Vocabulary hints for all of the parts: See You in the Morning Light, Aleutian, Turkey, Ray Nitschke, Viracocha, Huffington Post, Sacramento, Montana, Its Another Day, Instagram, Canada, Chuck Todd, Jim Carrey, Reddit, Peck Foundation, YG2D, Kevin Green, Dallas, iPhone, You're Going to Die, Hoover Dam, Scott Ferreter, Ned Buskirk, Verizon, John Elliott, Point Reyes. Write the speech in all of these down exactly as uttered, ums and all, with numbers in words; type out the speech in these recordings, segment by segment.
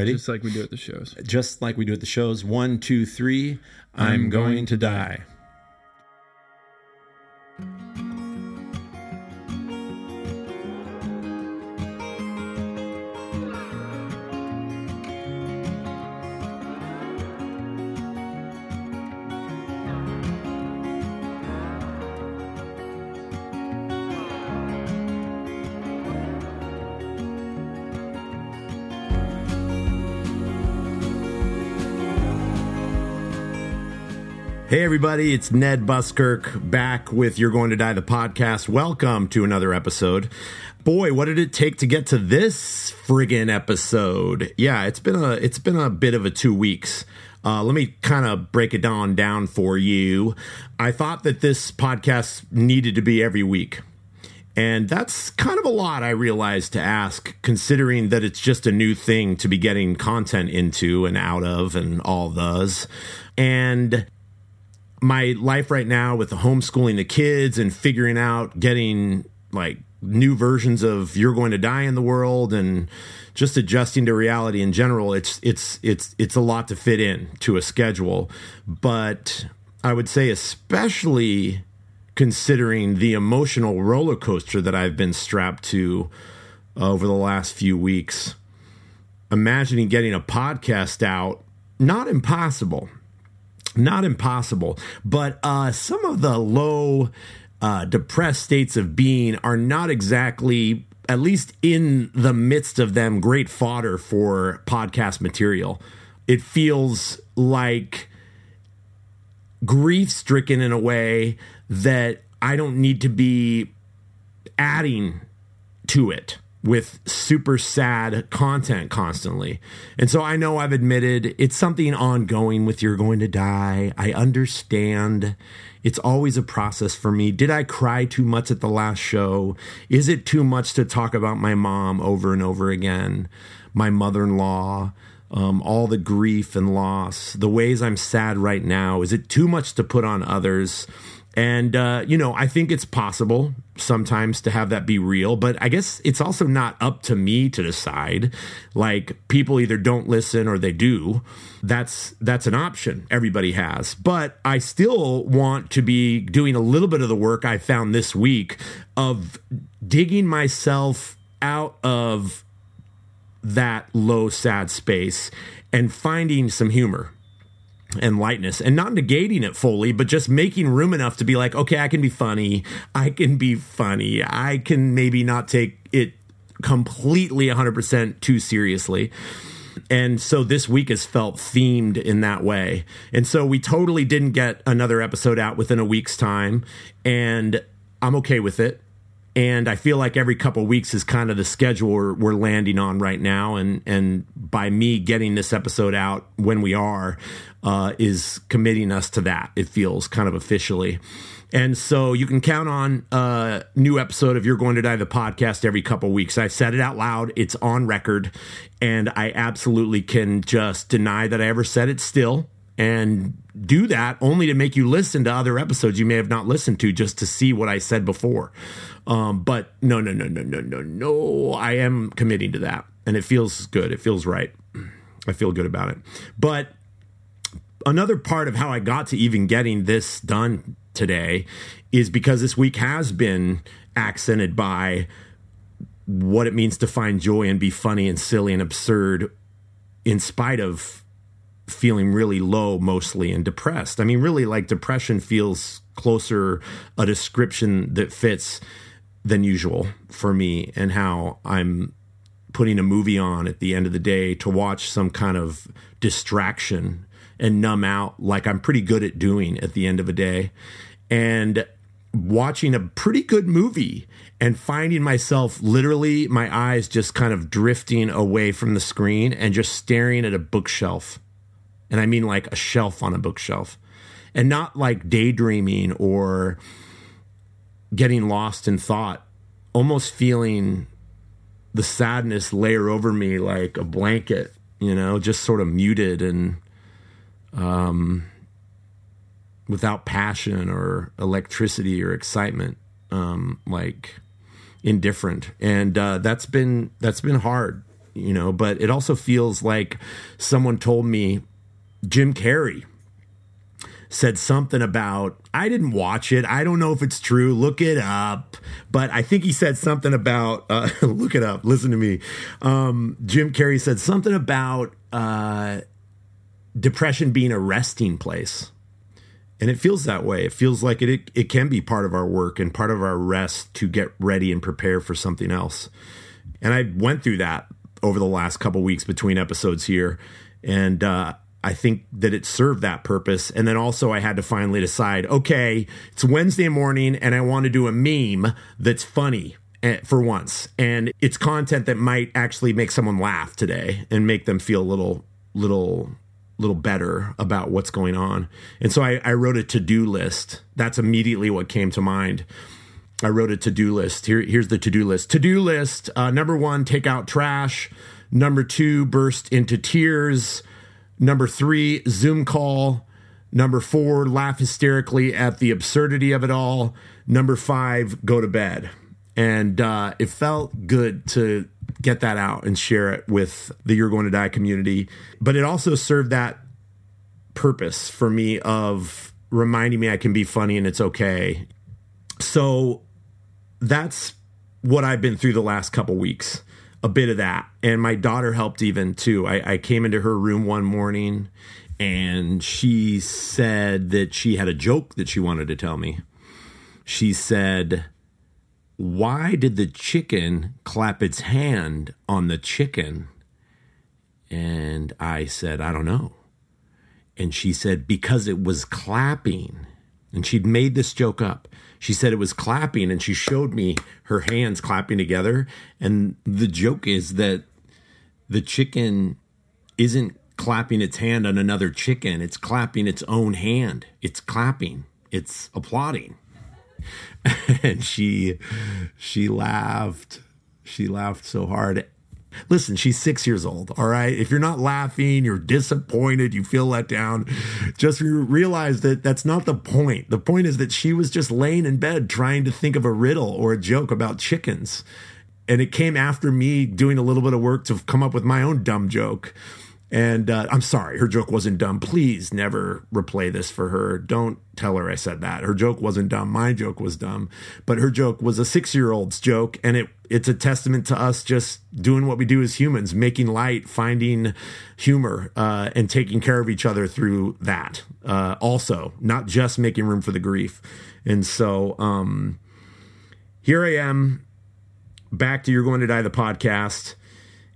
Ready? Just like we do at the shows. Just like we do at the shows. One, two, three. I'm, I'm going, going to die. Hey everybody, it's Ned Buskirk back with You're Going to Die, the podcast. Welcome to another episode. Boy, what did it take to get to this friggin' episode? Yeah, it's been a it's been a bit of a two weeks. Uh, let me kind of break it down, down for you. I thought that this podcast needed to be every week. And that's kind of a lot, I realized, to ask, considering that it's just a new thing to be getting content into and out of and all those. And my life right now with the homeschooling the kids and figuring out getting like new versions of You're Going to Die in the world and just adjusting to reality in general, it's it's it's it's a lot to fit in to a schedule. But I would say, especially considering the emotional roller coaster that I've been strapped to over the last few weeks, imagining getting a podcast out, not impossible. Not impossible, but uh, some of the low, uh, depressed states of being are not exactly, at least in the midst of them, great fodder for podcast material. It feels like grief-stricken in a way that I don't need to be adding to it with super sad content constantly. And so I know I've admitted it's something ongoing with You're Going to Die. I understand. It's always a process for me. Did I cry too much at the last show? Is it too much to talk about my mom over and over again? My mother-in-law, um, all the grief and loss, the ways I'm sad right now. Is it too much to put on others? And, uh, you know, I think it's possible sometimes to have that be real, but I guess it's also not up to me to decide. Like, people either don't listen or they do. That's that's an option everybody has. But I still want to be doing a little bit of the work I found this week of digging myself out of that low, sad space and finding some humor and lightness, and not negating it fully, but just making room enough to be like, okay, I can be funny. I can be funny. I can maybe not take it completely one hundred percent too seriously. And so this week has felt themed in that way. And so we totally didn't get another episode out within a week's time, and I'm okay with it. And I feel like every couple of weeks is kind of the schedule we're, we're landing on right now. And, and by me getting this episode out when we are, uh, is committing us to that. It feels kind of officially. And so you can count on a new episode of You're Going to Die, the podcast, every couple of weeks. I've said it out loud. It's on record. And I absolutely can just deny that I ever said it still. And do that only to make you listen to other episodes you may have not listened to, just to see what I said before. Um, but no, no, no, no, no, no, no. I am committing to that. And it feels good. It feels right. I feel good about it. But another part of how I got to even getting this done today is because this week has been accented by what it means to find joy and be funny and silly and absurd in spite of feeling really low mostly and depressed. I mean, really, like, depression feels closer a description that fits than usual for me, and how I'm putting a movie on at the end of the day to watch some kind of distraction and numb out, like I'm pretty good at doing at the end of a day. And watching a pretty good movie and finding myself literally, my eyes just kind of drifting away from the screen and just staring at a bookshelf. And I mean like a shelf on a bookshelf, and not like daydreaming or getting lost in thought, almost feeling the sadness layer over me like a blanket, you know, just sort of muted and um, without passion or electricity or excitement, um, like indifferent. And uh, that's been that's been hard you know, but it also feels like someone told me Jim Carrey said something about, I didn't watch it, I don't know if it's true, look it up, but I think he said something about, uh, look it up, listen to me, um, Jim Carrey said something about uh, depression being a resting place. And it feels that way. It feels like it, it it can be part of our work and part of our rest to get ready and prepare for something else. And I went through that over the last couple of weeks between episodes here. And uh, I think that it served that purpose. And then also I had to finally decide, okay, it's Wednesday morning and I want to do a meme that's funny for once. And it's content that might actually make someone laugh today and make them feel a little, little... little better about what's going on. And so I, I wrote a to-do list. That's immediately what came to mind. I wrote a to-do list. Here, here's the to-do list. To-do list, uh, number one, take out trash. Number two, burst into tears. Number three, Zoom call. Number four, laugh hysterically at the absurdity of it all. Number five, go to bed. And uh, it felt good to get that out and share it with the You're Going to Die community. But it also served that purpose for me of reminding me I can be funny and it's okay. So that's what I've been through the last couple weeks, a bit of that. And my daughter helped even too. I, I came into her room one morning and she said that she had a joke that she wanted to tell me. She said, "Why did the chicken clap its hand on the chicken?" And I said, "I don't know." And she said, "Because it was clapping." And she'd made this joke up. She said it was clapping, and she showed me her hands clapping together. And the joke is that the chicken isn't clapping its hand on another chicken. It's clapping its own hand. It's clapping. It's applauding. And she, she laughed. She laughed so hard. Listen, she's six years old, all right? If you're not laughing, you're disappointed, you feel let down, just realize that that's not the point. The point is that she was just laying in bed trying to think of a riddle or a joke about chickens. And it came after me doing a little bit of work to come up with my own dumb joke. And uh, I'm sorry, her joke wasn't dumb. Please never replay this for her. Don't tell her I said that. Her joke wasn't dumb. My joke was dumb. But her joke was a six-year-old's joke. And it it's a testament to us just doing what we do as humans, making light, finding humor, uh, and taking care of each other through that. Uh, also, not just making room for the grief. And so um, here I am, back to You're Going to Die, the podcast.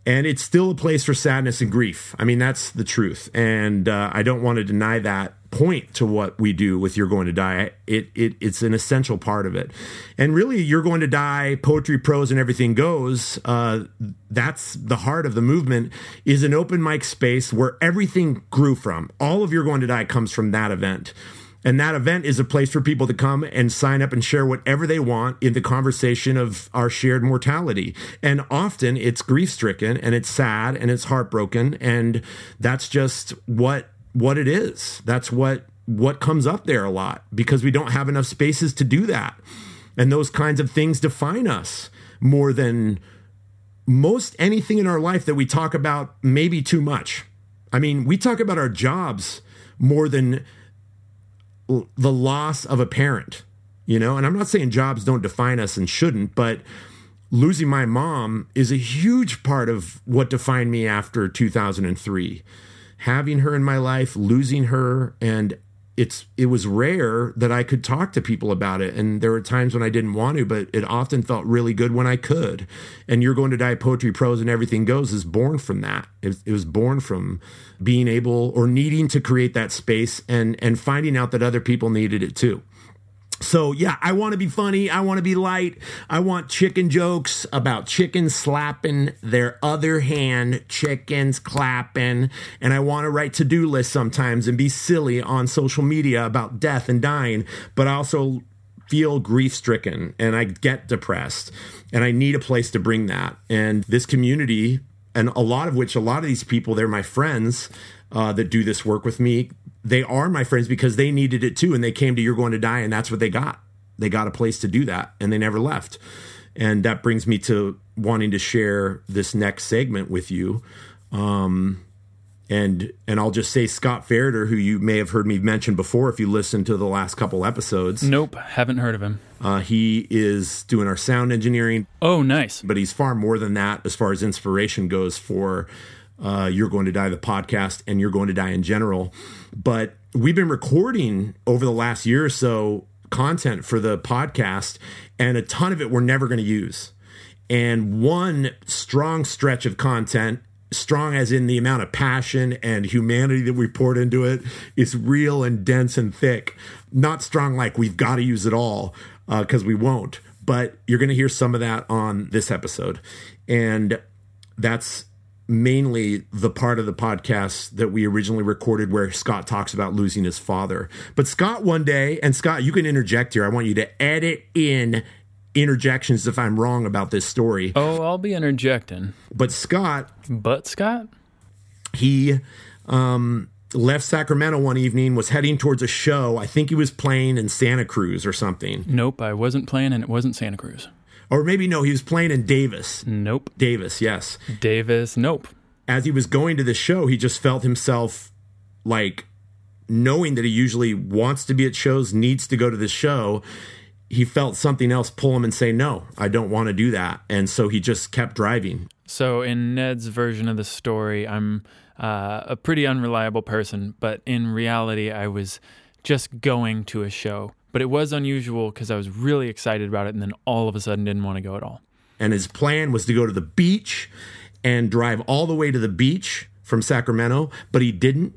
And it's still a place for sadness and grief. I mean, that's the truth. And uh, I don't want to deny that point to what we do with You're Going to Die. It, it It's an essential part of it. And really, You're Going to Die, poetry, prose, and everything goes. Uh, that's the heart of the movement, is an open mic space where everything grew from. All of You're Going to Die comes from that event. And that event is a place for people to come and sign up and share whatever they want in the conversation of our shared mortality. And often it's grief-stricken and it's sad and it's heartbroken. And that's just what what it is. That's what what comes up there a lot, because we don't have enough spaces to do that. And those kinds of things define us more than most anything in our life that we talk about, maybe too much. I mean, we talk about our jobs more than the loss of a parent, you know, and I'm not saying jobs don't define us and shouldn't, but losing my mom is a huge part of what defined me after two thousand three. Having her in my life, losing her, and it's it was rare that I could talk to people about it. And there were times when I didn't want to, but it often felt really good when I could. And You're Going to Die, poetry, prose, and everything goes is born from that. It, it was born from being able or needing to create that space and, and finding out that other people needed it too. So yeah, I want to be funny. I want to be light. I want chicken jokes about chickens slapping their other hand, chickens clapping. And I want to write to-do lists sometimes and be silly on social media about death and dying. But I also feel grief-stricken and I get depressed and I need a place to bring that. And this community, and a lot of which, a lot of these people, they're my friends uh, that do this work with me. They are my friends because they needed it too. And they came to You're Going to Die and that's what they got. They got a place to do that and they never left. And that brings me to wanting to share this next segment with you. Um, and and I'll just say Scott Ferreter, who you may have heard me mention before if you listened to the last couple episodes. Nope, haven't heard of him. Uh, he is doing our sound engineering. Oh, nice. But he's far more than that as far as inspiration goes for uh, You're Going to Die, the podcast, and You're Going to Die in general. But we've been recording over the last year or so content for the podcast, and a ton of it we're never going to use. And one strong stretch of content, strong as in the amount of passion and humanity that we poured into it, is real and dense and thick. Not strong like we've got to use it all, because uh, we won't. But you're going to hear some of that on this episode. And that's mainly the part of the podcast that we originally recorded where Scott talks about losing his father. But Scott one day, and Scott, you can interject here. I want you to edit in interjections if I'm wrong about this story. Oh, I'll be interjecting. But Scott... But Scott? He um, left Sacramento one evening, was heading towards a show. I think he was playing in Santa Cruz or something. Nope, I wasn't playing, and it wasn't Santa Cruz. Or maybe, no, he was playing in Davis. Nope. Davis, yes. Davis, nope. As he was going to the show, he just felt himself, like, knowing that he usually wants to be at shows, needs to go to the show, he felt something else pull him and say, no, I don't want to do that. And so he just kept driving. So in Ned's version of the story, I'm uh, a pretty unreliable person, but in reality, I was just going to a show. But it was unusual because I was really excited about it and then all of a sudden didn't want to go at all. And his plan was to go to the beach and drive all the way to the beach from Sacramento, but he didn't.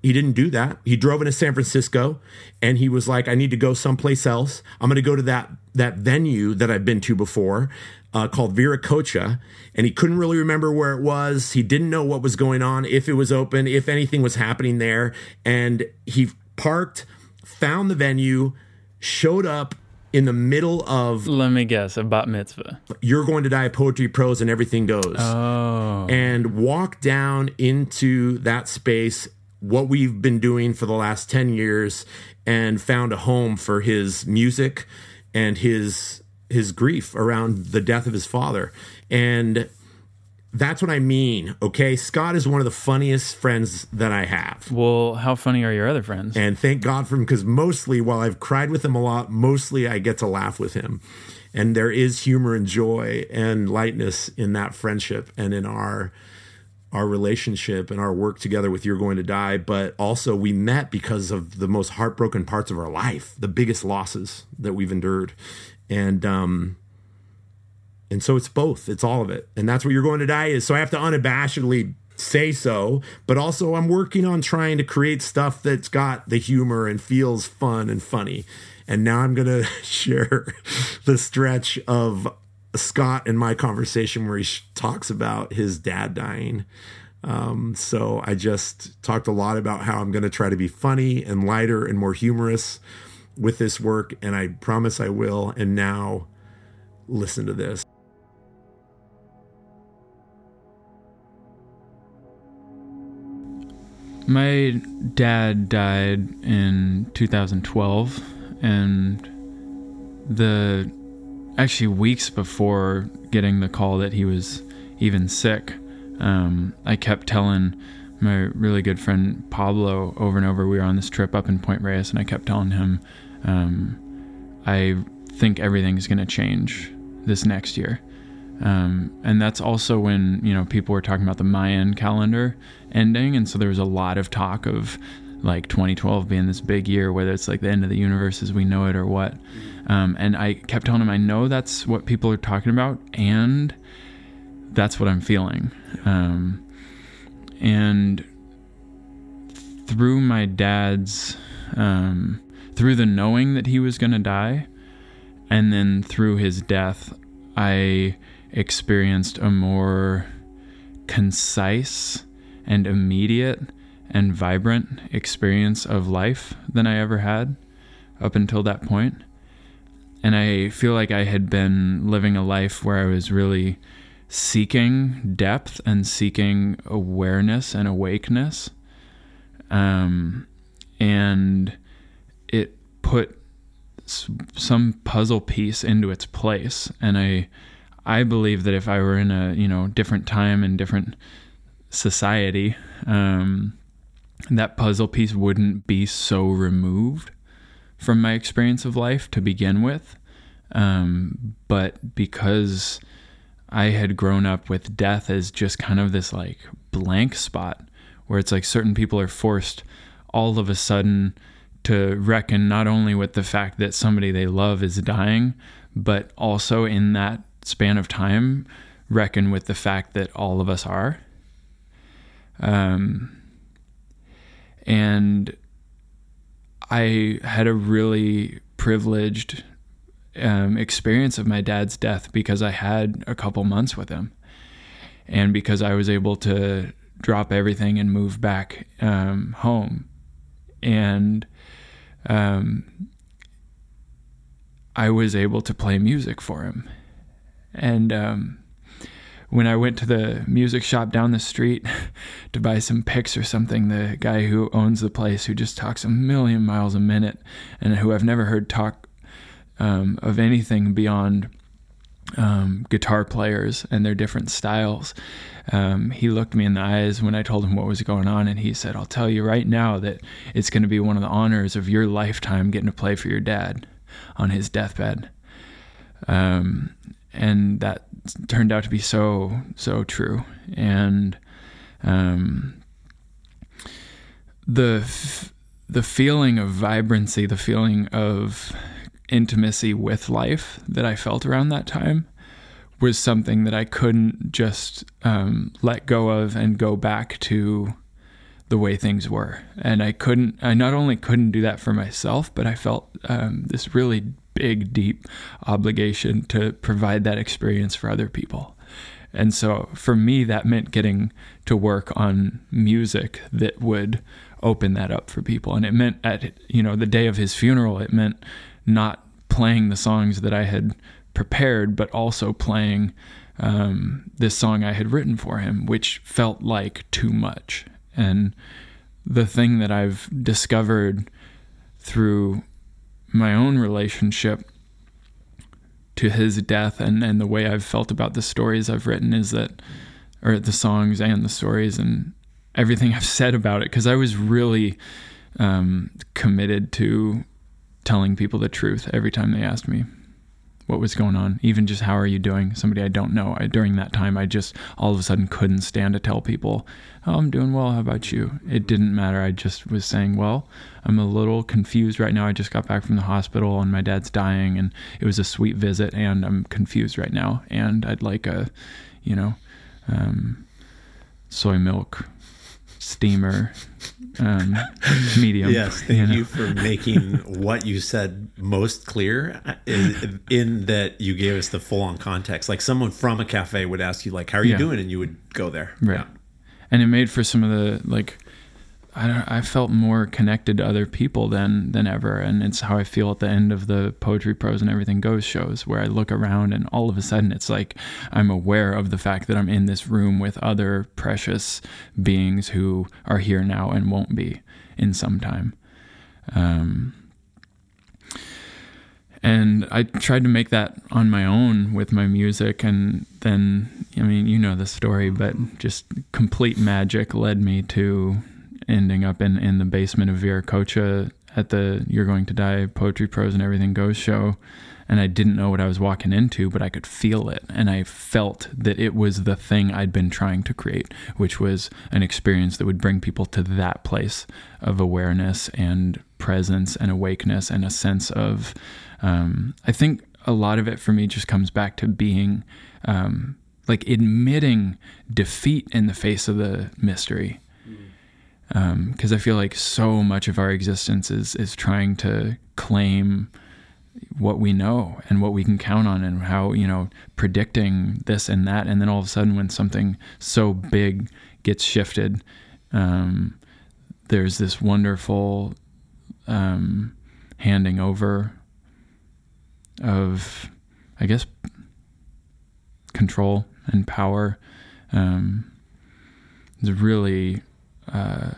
He didn't do that. He drove into San Francisco and he was like, I need to go someplace else. I'm going to go to that that venue that I've been to before uh, called Viracocha. And he couldn't really remember where it was. He didn't know what was going on, if it was open, if anything was happening there. And he parked, found the venue, showed up in the middle of... Let me guess, a bat mitzvah. You're Going to Die, Poetry, Prose, and Everything Goes. Oh. And walked down into that space, what we've been doing for the last ten years, and found a home for his music and his his grief around the death of his father. And that's what I mean, okay? Scott is one of the funniest friends that I have. Well, how funny are your other friends? And thank God for him, because mostly, while I've cried with him a lot, mostly I get to laugh with him. And there is humor and joy and lightness in that friendship and in our... our relationship and our work together with You're Going to Die, but also we met because of the most heartbroken parts of our life, the biggest losses that we've endured. And um, and so it's both. It's all of it. And that's what You're Going to Die is. So I have to unabashedly say so, but also I'm working on trying to create stuff that's got the humor and feels fun and funny. And now I'm going to share the stretch of Scott in my conversation where he talks about his dad dying. Um, so I just talked a lot about how I'm going to try to be funny and lighter and more humorous with this work, and I promise I will. And now listen to this. My dad died in two thousand twelve, and the actually weeks before getting the call that he was even sick, um, I kept telling my really good friend Pablo over and over. We were on this trip up in Point Reyes, and I kept telling him, um, I think everything's going to change this next year. Um, and that's also when, you know, people were talking about the Mayan calendar ending. And so there was a lot of talk of like twenty twelve being this big year, whether it's like the end of the universe as we know it or what. Um, and I kept telling him, I know that's what people are talking about, and that's what I'm feeling. Um, and through my dad's, um, through the knowing that he was going to die, and then through his death, I experienced a more concise and immediate and vibrant experience of life than I ever had up until that point. And I feel like I had been living a life where I was really seeking depth and seeking awareness and awakeness. Um, and it put some puzzle piece into its place. And I, I believe that if I were in a, you know, different time and different society, um, that puzzle piece wouldn't be so removed from my experience of life to begin with. Um, but because I had grown up with death as just kind of this like blank spot where it's like certain people are forced all of a sudden to reckon not only with the fact that somebody they love is dying, but also in that span of time, reckon with the fact that all of us are. Um, and I had a really privileged um, experience of my dad's death because I had a couple months with him, and because I was able to drop everything and move back um, home. And um, I was able to play music for him. And um, when I went to the music shop down the street to buy some picks or something, the guy who owns the place, who just talks a million miles a minute and who I've never heard talk um, of anything beyond um, guitar players and their different styles, Um, he looked me in the eyes when I told him what was going on, and he said, "I'll tell you right now that it's going to be one of the honors of your lifetime getting to play for your dad on his deathbed." Um, and that turned out to be so, so true. And um, the f- the feeling of vibrancy, the feeling of intimacy with life that I felt around that time was something that I couldn't just um, let go of and go back to the way things were. And I couldn't, I not only couldn't do that for myself, but I felt um, this really big, deep obligation to provide that experience for other people. And so for me, that meant getting to work on music that would open that up for people. And it meant at, you know, the day of his funeral, it meant not playing the songs that I had prepared, but also playing um, this song I had written for him, which felt like too much. And the thing that I've discovered through my own relationship to his death and, and the way I've felt about the stories I've written is that, or the songs and the stories and everything I've said about it, because I was really um, committed to telling people the truth every time they asked me what was going on, even just how are you doing? Somebody I don't know. I, during that time, I just all of a sudden couldn't stand to tell people, "Oh, I'm doing well. How about you?" It didn't matter. I just was saying, "Well, I'm a little confused right now. I just got back from the hospital and my dad's dying and it was a sweet visit and I'm confused right now. And I'd like a, you know, um, soy milk steamer um medium." Yes, thank you, know? you for making what you said most clear in, in that you gave us the full-on context. Like someone from a cafe would ask you, like, "How are you yeah. doing?" and you would go there, right? Yeah. And it made for some of the like I don't, I felt more connected to other people than than ever, and it's how I feel at the end of the Poetry, Prose, and Everything Goes shows, where I look around and all of a sudden it's like I'm aware of the fact that I'm in this room with other precious beings who are here now and won't be in some time. Um, and I tried to make that on my own with my music, and then, I mean, you know the story, but just complete magic led me to ending up in, in the basement of Viracocha at the You're Going to Die Poetry, Prose, and Everything Goes show. And I didn't know what I was walking into, but I could feel it. And I felt that it was the thing I'd been trying to create, which was an experience that would bring people to that place of awareness and presence and awakeness and a sense of, um, I think a lot of it for me just comes back to being, um, like admitting defeat in the face of the mystery. Um, 'cause I feel like so much of our existence is, is trying to claim what we know and what we can count on and how, you know, predicting this and that. And then all of a sudden when something so big gets shifted, um, there's this wonderful, um, handing over of, I guess, control and power. Um, it's really Uh,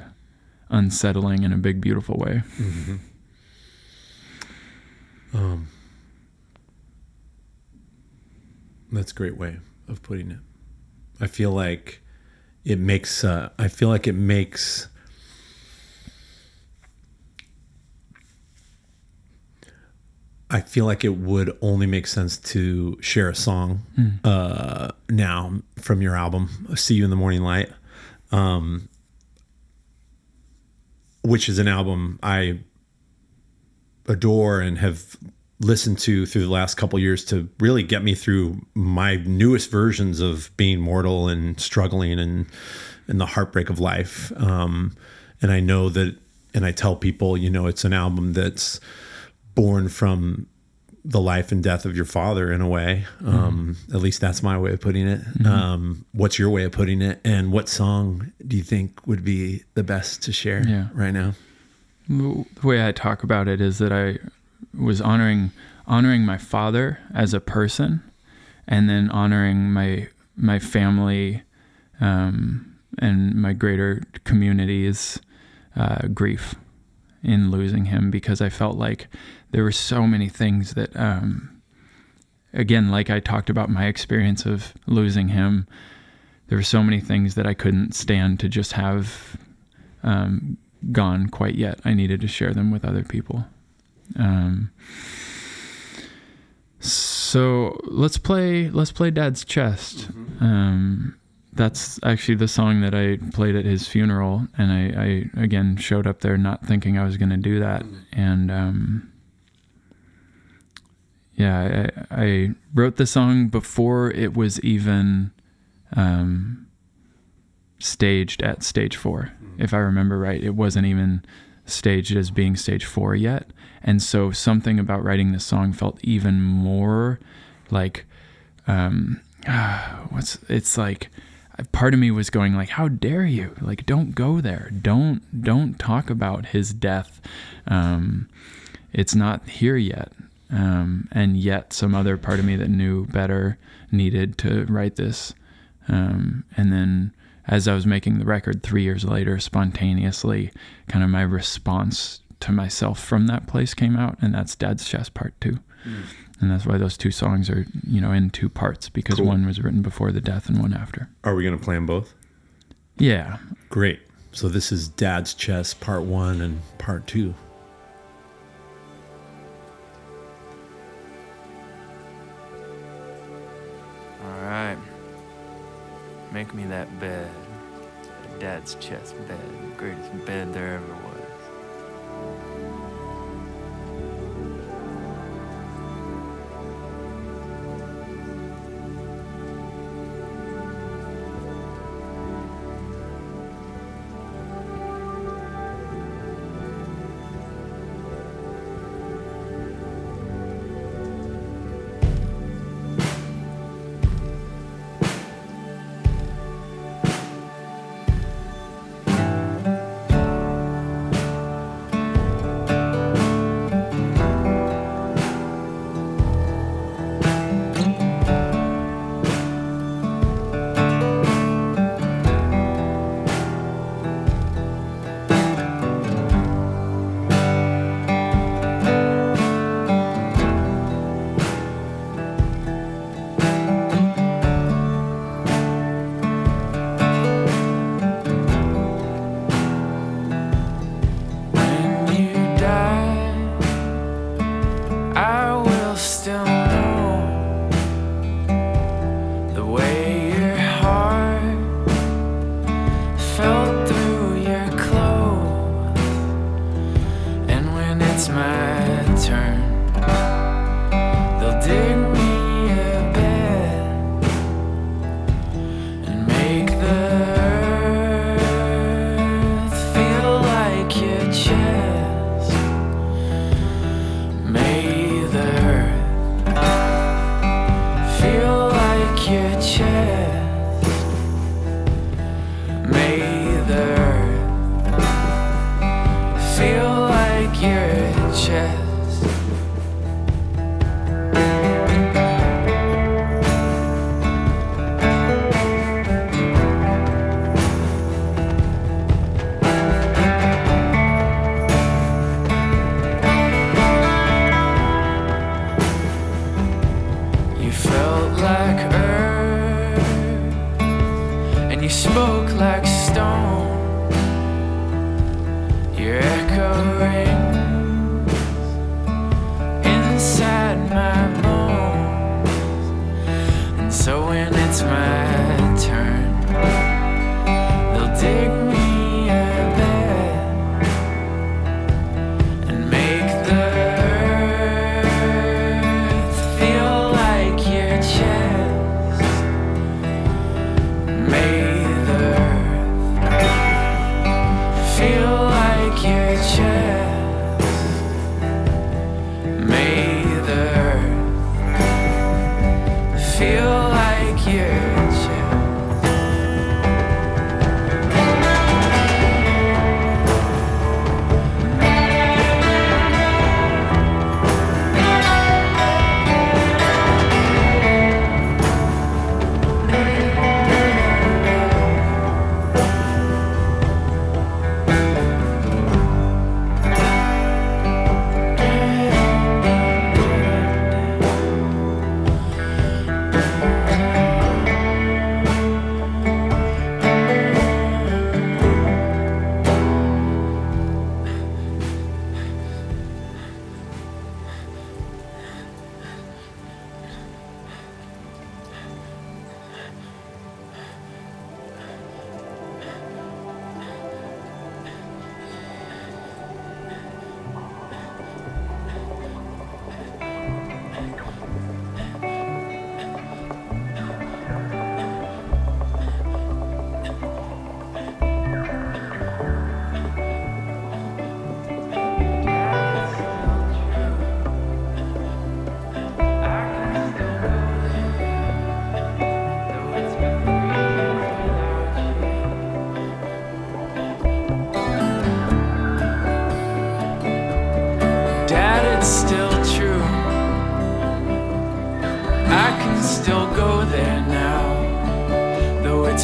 unsettling in a big, beautiful way. Mm-hmm. Um, that's a great way of putting it. I feel like it makes, uh, I feel like it makes, I feel like it would only make sense to share a song mm. uh, now from your album, See You in the Morning Light, um, which is an album I adore and have listened to through the last couple of years to really get me through my newest versions of being mortal and struggling and, and the heartbreak of life. Um, and I know that, and I tell people, you know, it's an album that's born from the life and death of your father in a way. Um, mm-hmm. At least that's my way of putting it. Mm-hmm. Um, what's your way of putting it? And what song do you think would be the best to share yeah. right now? The way I talk about it is that I was honoring honoring my father as a person, and then honoring my my family um, and my greater community's uh, grief in losing him, because I felt like there were so many things that, um, again, like I talked about my experience of losing him, there were so many things that I couldn't stand to just have um, gone quite yet. I needed to share them with other people. Um, so let's play, let's play Dad's Chest. Mm-hmm. Um, That's actually the song that I played at his funeral, and I, I again showed up there not thinking I was going to do that. And um, yeah, I, I wrote the song before it was even um, staged at stage four. If I remember right, it wasn't even staged as being stage four yet. And so something about writing this song felt even more like um, ah, what's it's like. Part of me was going like, how dare you? Like, don't go there. Don't, don't talk about his death. Um, it's not here yet. Um, and yet some other part of me that knew better needed to write this. Um, and then as I was making the record three years later, spontaneously, kind of my response to myself from that place came out, and that's Dad's Chest Part Two. Mm. And that's why those two songs are, you know, in two parts, because cool. one was written before the death and one after. Are we going to play them both? Yeah. Great. So this is Dad's Chest Part One and Part Two. All right. Make me that bed. Dad's chest bed. The greatest bed there ever was.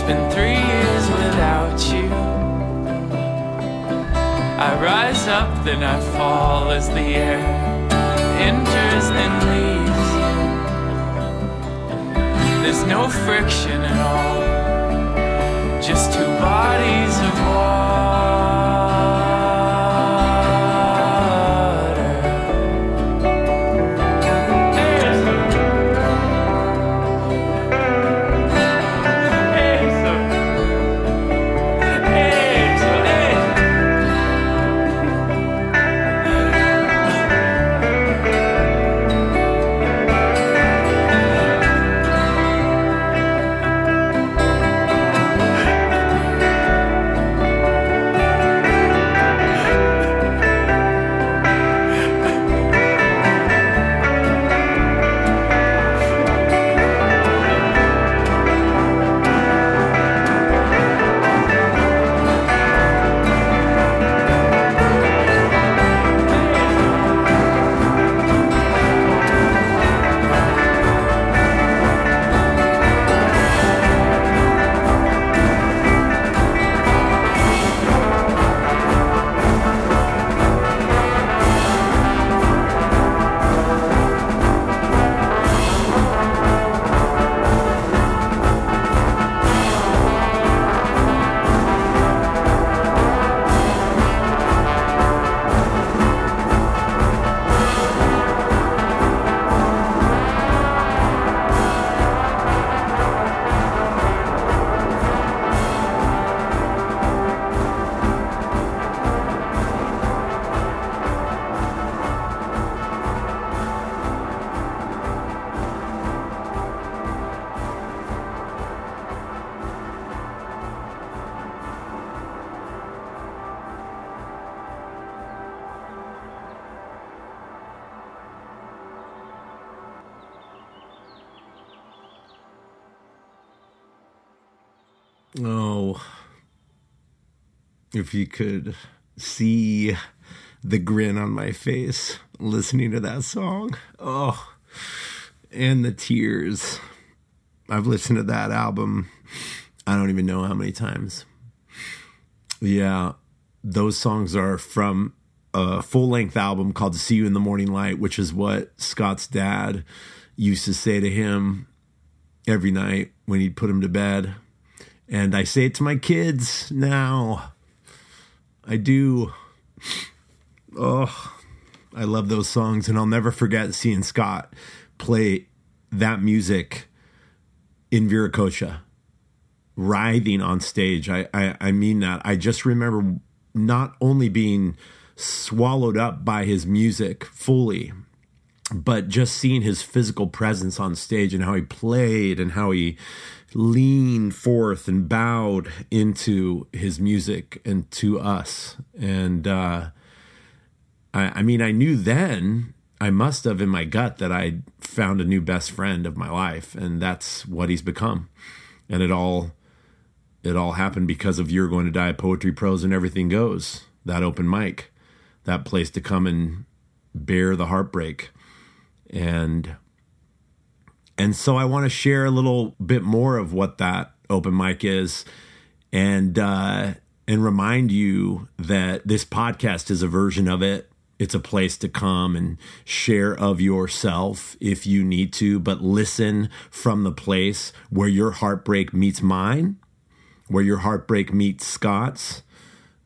been three years without you. I rise up, then I fall as the air enters, then leaves. There's no friction at all, just two bodies of water. Oh, if you could see the grin on my face listening to that song. Oh, and the tears. I've listened to that album, I don't even know how many times. Yeah, those songs are from a full-length album called See You in the Morning Light, which is what Scott's dad used to say to him every night when he'd put him to bed. And I say it to my kids now. I do. Oh, I love those songs. And I'll never forget seeing Scott play that music in Viracocha, writhing on stage. I, I, I mean that. I just remember not only being swallowed up by his music fully, but just seeing his physical presence on stage and how he played and how he leaned forth and bowed into his music and to us. And uh, I, I mean, I knew then, I must have in my gut, that I found a new best friend of my life, and that's what he's become. And it all, it all happened because of You're Going to Die, Poetry, Prose, and Everything Goes, that open mic, that place to come and bear the heartbreak. And and so I want to share a little bit more of what that open mic is, and uh, and remind you that this podcast is a version of it. It's a place to come and share of yourself if you need to, but listen from the place where your heartbreak meets mine, where your heartbreak meets Scott's.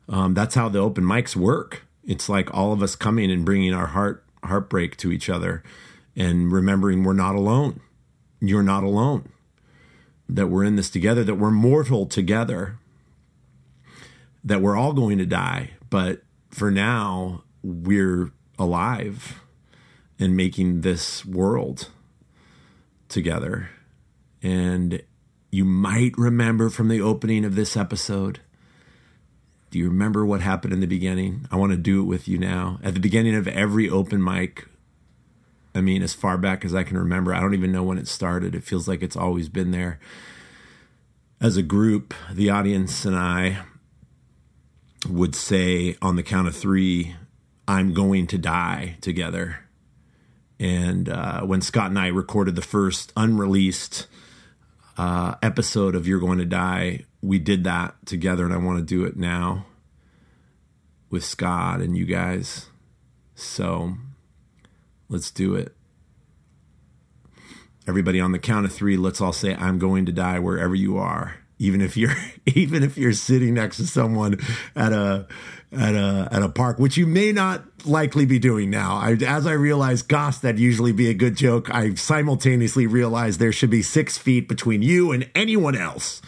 Um, that's how the open mics work. It's like all of us coming and bringing our heart heartbreak to each other. And remembering we're not alone, you're not alone, that we're in this together, that we're mortal together, that we're all going to die. But for now, we're alive and making this world together. And you might remember from the opening of this episode, do you remember what happened in the beginning? I want to do it with you now. At the beginning of every open mic, I mean, as far back as I can remember, I don't even know when it started. It feels like it's always been there. As a group, the audience and I would say on the count of three, I'm going to die together. And uh, when Scott and I recorded the first unreleased uh, episode of You're Going to Die, we did that together, and I want to do it now with Scott and you guys. So let's do it. Everybody, on the count of three, let's all say, I'm going to die, wherever you are. Even if you're even if you're sitting next to someone at a at a at a park, which you may not likely be doing now. I, as I realize, gosh, that'd usually be a good joke. I simultaneously realize there should be six feet between you and anyone else.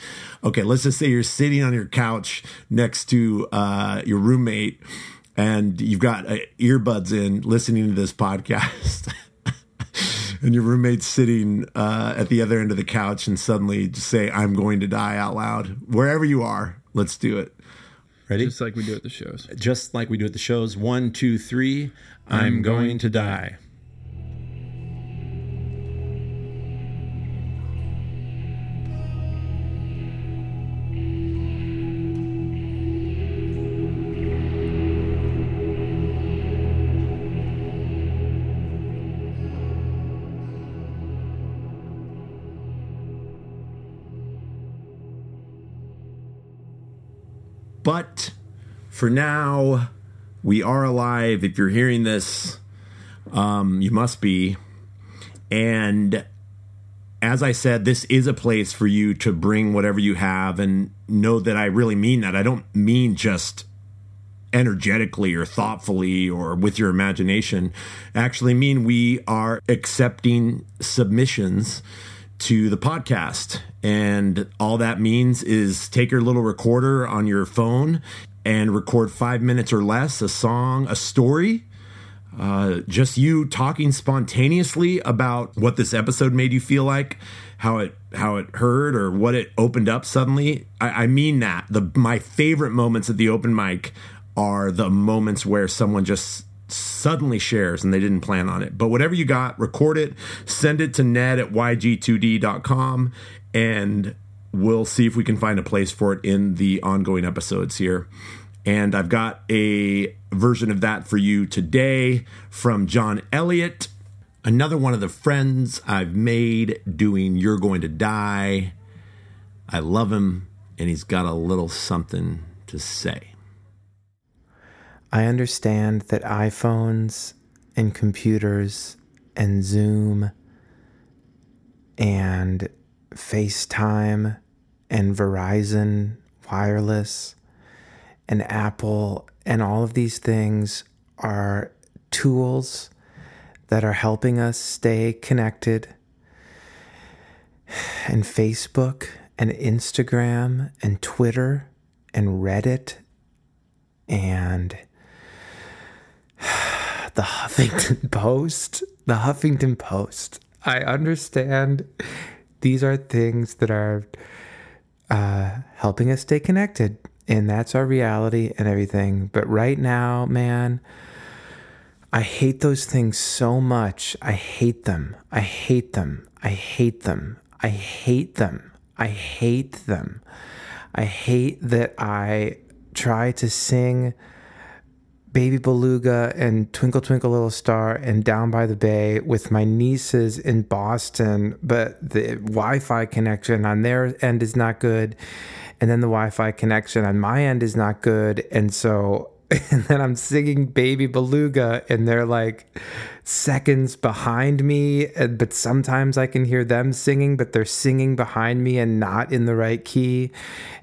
Okay, let's just say you're sitting on your couch next to uh, your roommate, and you've got uh, earbuds in, listening to this podcast. And your roommate's sitting uh, at the other end of the couch, and suddenly just say, I'm going to die out loud. Wherever you are, let's do it. Ready? Just like we do at the shows. Just like we do at the shows. One, two, three. I'm, I'm going, going to die. But for now, we are alive. If you're hearing this, um, you must be. And as I said, this is a place for you to bring whatever you have, and know that I really mean that. I don't mean just energetically or thoughtfully or with your imagination. I actually mean we are accepting submissions to the podcast. And all that means is take your little recorder on your phone and record five minutes or less, a song, a story, uh, just you talking spontaneously about what this episode made you feel like, how it how it hurt, or what it opened up suddenly. I, I mean that. The my favorite moments at the open mic are the moments where someone just suddenly shares and they didn't plan on it. But whatever you got, record it, send it to Ned at Y G two D dot com, and we'll see if we can find a place for it in the ongoing episodes here. And I've got a version of that for you today from John Elliott, another one of the friends I've made doing You're Going to Die. I love him, and he's got a little something to say. I understand that iPhones and computers and Zoom and FaceTime and Verizon Wireless and Apple and all of these things are tools that are helping us stay connected. And Facebook and Instagram and Twitter and Reddit and The Huffington Post, the Huffington Post. I understand these are things that are uh, helping us stay connected, and that's our reality and everything. But right now, man, I hate those things so much. I hate them. I hate them. I hate them. I hate them. I hate them. I hate that I try to sing Baby Beluga and Twinkle Twinkle Little Star and Down by the Bay with my nieces in Boston, but the Wi-Fi connection on their end is not good, and then the Wi-Fi connection on my end is not good, and so and then I'm singing Baby Beluga, and they're like seconds behind me, but sometimes I can hear them singing, but they're singing behind me and not in the right key.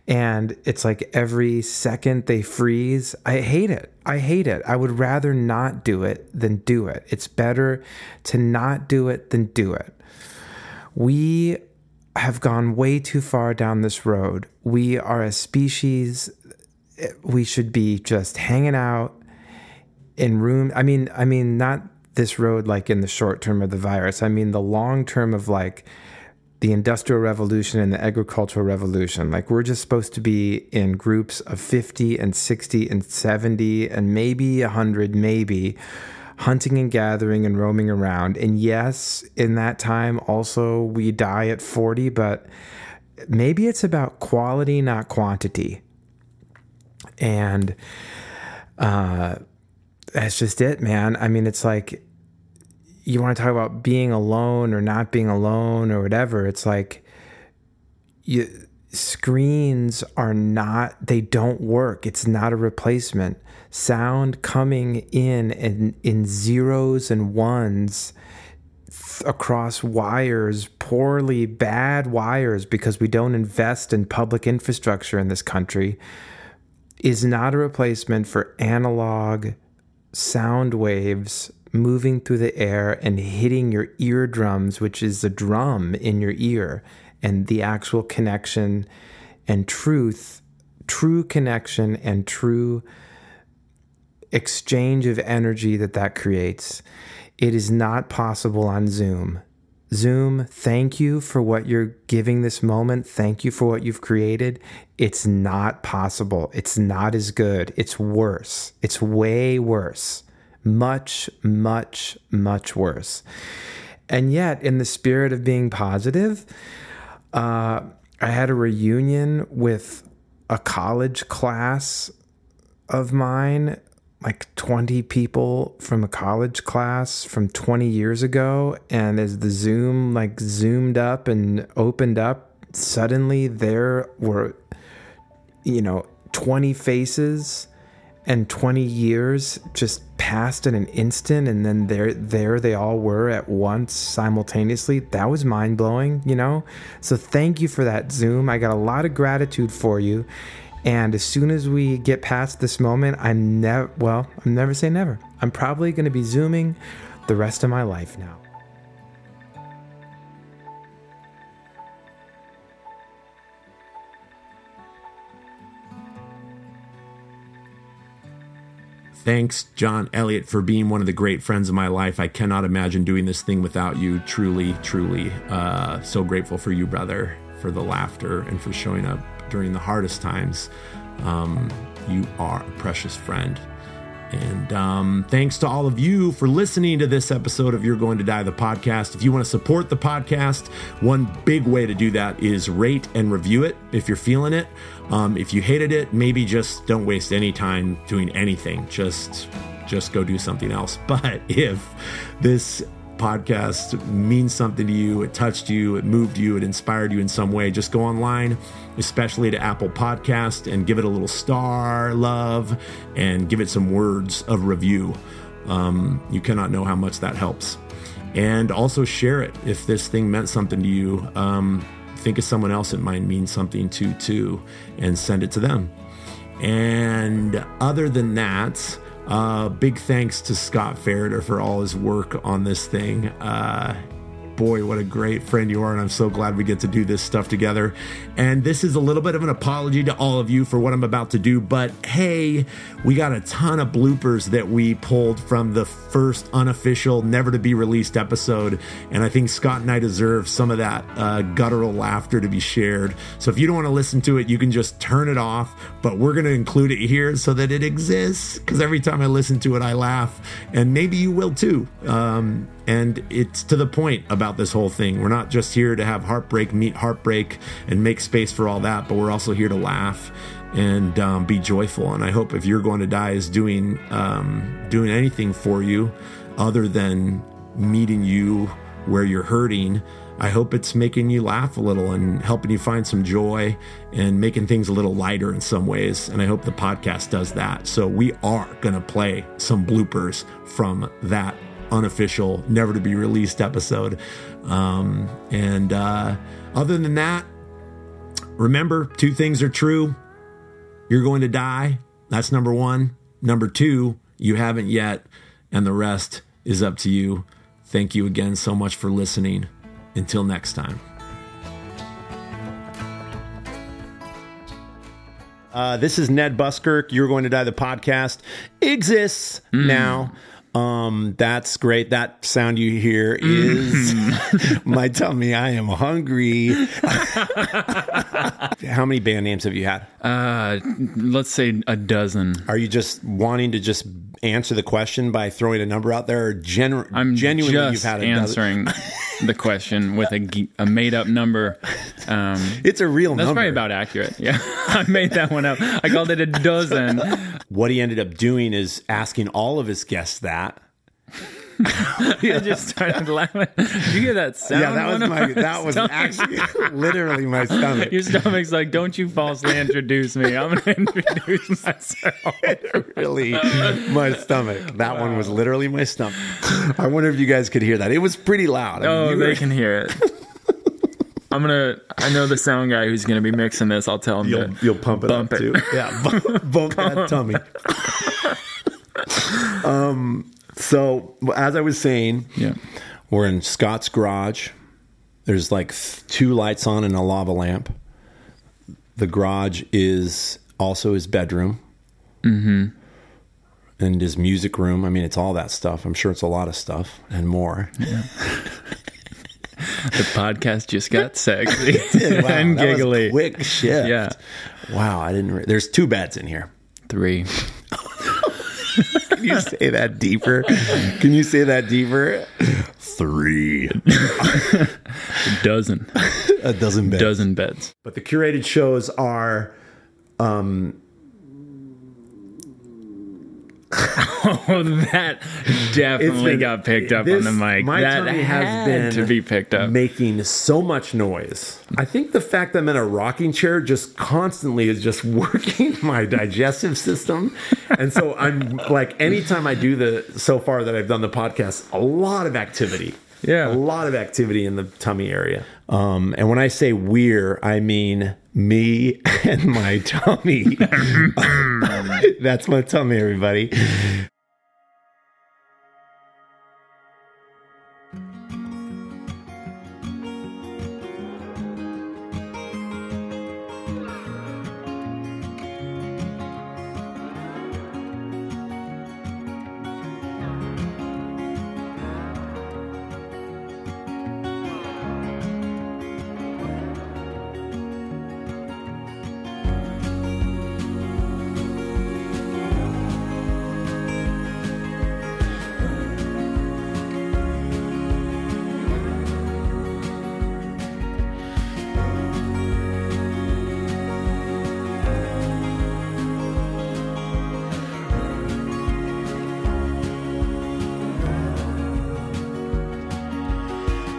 And it's like every second they freeze. I hate it. I hate it. I would rather not do it than do it. It's better to not do it than do it. We have gone way too far down this road. We are a species. We should be just hanging out in room. I mean, I mean, not this road like in the short term of the virus. I mean, the long term of like the Industrial Revolution and the Agricultural Revolution. Like, we're just supposed to be in groups of fifty and sixty and seventy and maybe one hundred, maybe, hunting and gathering and roaming around. And yes, in that time also we die at forty, but maybe it's about quality, not quantity. And uh, that's just it, man. I mean, it's like, you want to talk about being alone or not being alone or whatever. It's like, you, screens are not, they don't work. It's not a replacement. Sound coming in in, in zeros and ones th- across wires, poorly bad wires, because we don't invest in public infrastructure in this country, is not a replacement for analog sound waves moving through the air and hitting your eardrums, which is the drum in your ear, and the actual connection and truth, true connection and true exchange of energy that that creates. It is not possible on Zoom. Zoom, thank you for what you're giving this moment. Thank you for what you've created. It's not possible. It's not as good. It's worse. It's way worse. Much, much, much worse. And yet, in the spirit of being positive, uh, I had a reunion with a college class of mine, like twenty people from a college class from twenty years ago. And as the Zoom like zoomed up and opened up, suddenly there were, you know, twenty faces and twenty years just passed in an instant. And then there, there they all were at once simultaneously. That was mind blowing, you know? So thank you for that, Zoom. I got a lot of gratitude for you. And as soon as we get past this moment, I'm never, well, I'm never say never. I'm probably going to be Zooming the rest of my life now. Thanks, John Elliott, for being one of the great friends of my life. I cannot imagine doing this thing without you. Truly, truly. Uh, so grateful for you, brother, for the laughter and for showing up during the hardest times. Um, you are a precious friend. And um, thanks to all of you for listening to this episode of You're Going to Die, the podcast. If you want to support the podcast, one big way to do that is rate and review it if you're feeling it. Um, if you hated it, maybe just don't waste any time doing anything. Just, just go do something else. But if this podcast means something to you, it touched you, it moved you, it inspired you in some way, just go online, especially to Apple Podcast, and give it a little star love and give it some words of review. Um, you cannot know how much that helps. And also share it if this thing meant something to you. Um, think of someone else it might mean something to too, and send it to them. And other than that, Uh, big thanks to Scott Ferreter for all his work on this thing. Uh, boy, what a great friend you are, and I'm so glad we get to do this stuff together. And this is a little bit of an apology to all of you for what I'm about to do, but hey, we got a ton of bloopers that we pulled from the first unofficial, never-to-be-released episode, and I think Scott and I deserve some of that uh, guttural laughter to be shared. So if you don't want to listen to it, you can just turn it off, but we're going to include it here so that it exists, because every time I listen to it, I laugh, and maybe you will too. Um, and it's to the point about this whole thing. We're not just here to have heartbreak meet heartbreak and make space for all that, but we're also here to laugh and um, be joyful. And I hope if You're Going to Die is doing um, doing anything for you other than meeting you where you're hurting, I hope it's making you laugh a little and helping you find some joy and making things a little lighter in some ways. And I hope the podcast does that. So we are going to play some bloopers from that unofficial, never-to-be-released episode. Um, and uh, other than that, remember, two things are true. You're going to die. That's number one. Number two, you haven't yet, and the rest is up to you. Thank you again so much for listening. Until next time. Uh, this is Ned Buskirk. You're Going to Die, the podcast exists mm. now. Um, that's great. That sound you hear is mm. my tummy. I am hungry. How many band names have you had? Uh, let's say a dozen. Are you just wanting to just answer the question by throwing a number out there? Or genu- I'm genuinely just you've had a answering dozen. The question with a, a made up number. Um, it's a real that's number. That's probably about accurate. Yeah. I made that one up. I called it a dozen. What he ended up doing is asking all of his guests that. Yeah. I just started laughing. Did you hear that sound? Yeah, that was my that was stomach? actually literally my stomach. Your stomach's like, don't you falsely introduce me. I'm gonna introduce myself. Really, my stomach. That wow. one was literally my stomach. I wonder if you guys could hear that. It was pretty loud. I oh, mean, they were... can hear it. I'm going to, I know the sound guy who's going to be mixing this. I'll tell him you'll, to You'll pump it bump up it. too. Yeah, bump, bump that tummy. um. So, as I was saying, yeah. we're in Scott's garage. There's like two lights on and a lava lamp. The garage is also his bedroom. Mm-hmm. And his music room. I mean, it's all that stuff. I'm sure it's a lot of stuff and more. Yeah. The podcast just got sexy wow, and giggly. Quick shift. Yeah. Wow. I didn't. Re- There's two beds in here. Three. Can you say that deeper? Can you say that deeper? Three. A dozen. A dozen beds. Dozen beds. But the curated shows are. Um, oh, that definitely been, got picked up this, on the mic. My that tummy has been to be picked up, making so much noise. I think the fact that I'm in a rocking chair just constantly is just working my digestive system, and so I'm like, anytime I do the so far that I've done the podcast, a lot of activity. Yeah, a lot of activity in the tummy area. Um, and when I say we're, I mean me and my tummy. That's my tummy, everybody.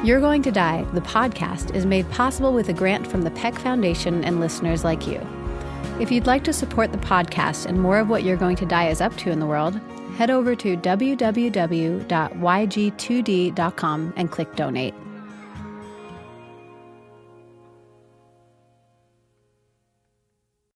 You're Going to Die, the podcast, is made possible with a grant from the Peck Foundation and listeners like you. If you'd like to support the podcast and more of what You're Going to Die is up to in the world, head over to w w w dot y g two d dot com and click donate.